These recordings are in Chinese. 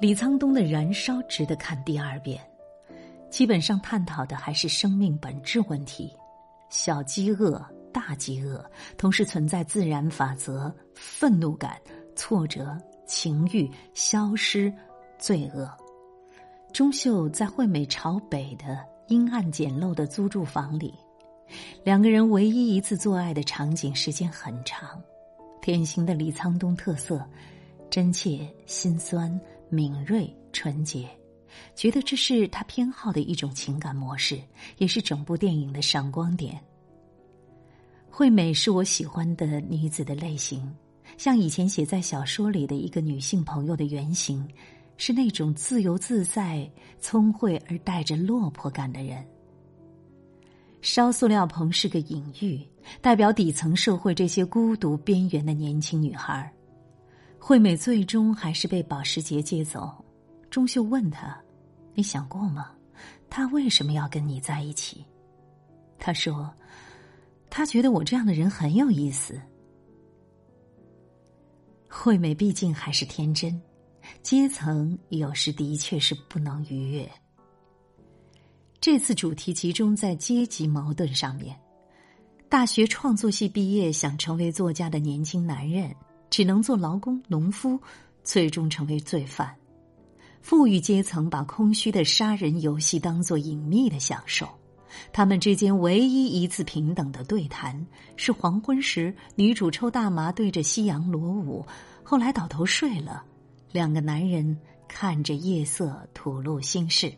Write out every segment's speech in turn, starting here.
李沧东的《燃烧》值得看第二遍，基本上探讨的还是生命本质问题，小饥饿、大饥饿，同时存在自然法则、愤怒感、挫折、情欲、消失、罪恶。钟秀在惠美朝北的阴暗简陋的租住房里，两个人唯一一次做爱的场景时间很长，典型的李沧东特色，真切、心酸、敏锐、纯洁，觉得这是他偏好的一种情感模式，也是整部电影的闪光点。惠美是我喜欢的女子的类型，像以前写在小说里的一个女性朋友的原型，是那种自由自在、聪慧而带着落魄感的人。烧塑料棚是个隐喻，代表底层社会这些孤独边缘的年轻女孩。惠美最终还是被保时捷接走，钟秀问她：“你想过吗？他为什么要跟你在一起？”她说：“他觉得我这样的人很有意思。”惠美毕竟还是天真，阶层有时的确是不能逾越。这次主题集中在阶级矛盾上面，大学创作系毕业想成为作家的年轻男人，只能做劳工、农夫，最终成为罪犯。富裕阶层把空虚的杀人游戏当作隐秘的享受，他们之间唯一一次平等的对谈，是黄昏时女主抽大麻对着夕阳裸舞，后来倒头睡了，两个男人看着夜色吐露心事。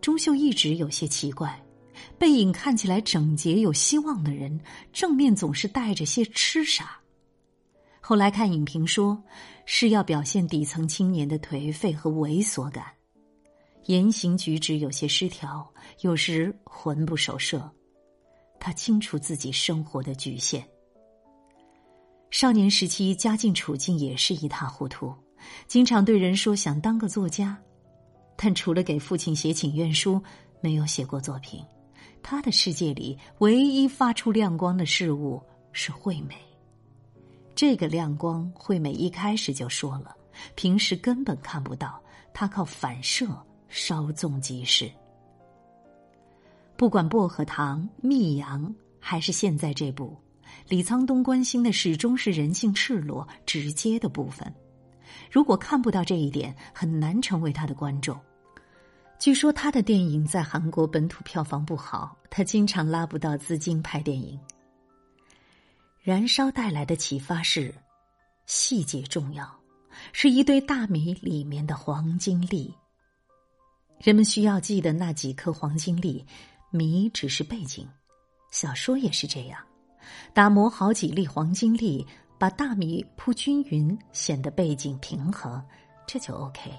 钟秀一直有些奇怪，背影看起来整洁有希望的人，正面总是带着些痴傻。后来看影评说，是要表现底层青年的颓废和猥琐感，言行举止有些失调，有时魂不守舍。他清楚自己生活的局限。少年时期家境处境也是一塌糊涂，经常对人说想当个作家，但除了给父亲写请愿书，没有写过作品。他的世界里唯一发出亮光的事物是惠美。这个亮光，惠美一开始就说了，平时根本看不到，她靠反射稍纵即逝。不管薄荷糖、密阳，还是现在这部，李沧东关心的始终是人性赤裸、直接的部分。如果看不到这一点，很难成为他的观众。据说他的电影在韩国本土票房不好，他经常拉不到资金拍电影。燃烧带来的启发是，细节重要，是一堆大米里面的黄金粒。人们需要记得那几颗黄金粒，米只是背景。小说也是这样，打磨好几粒黄金粒，把大米铺均匀，显得背景平衡，这就 OK。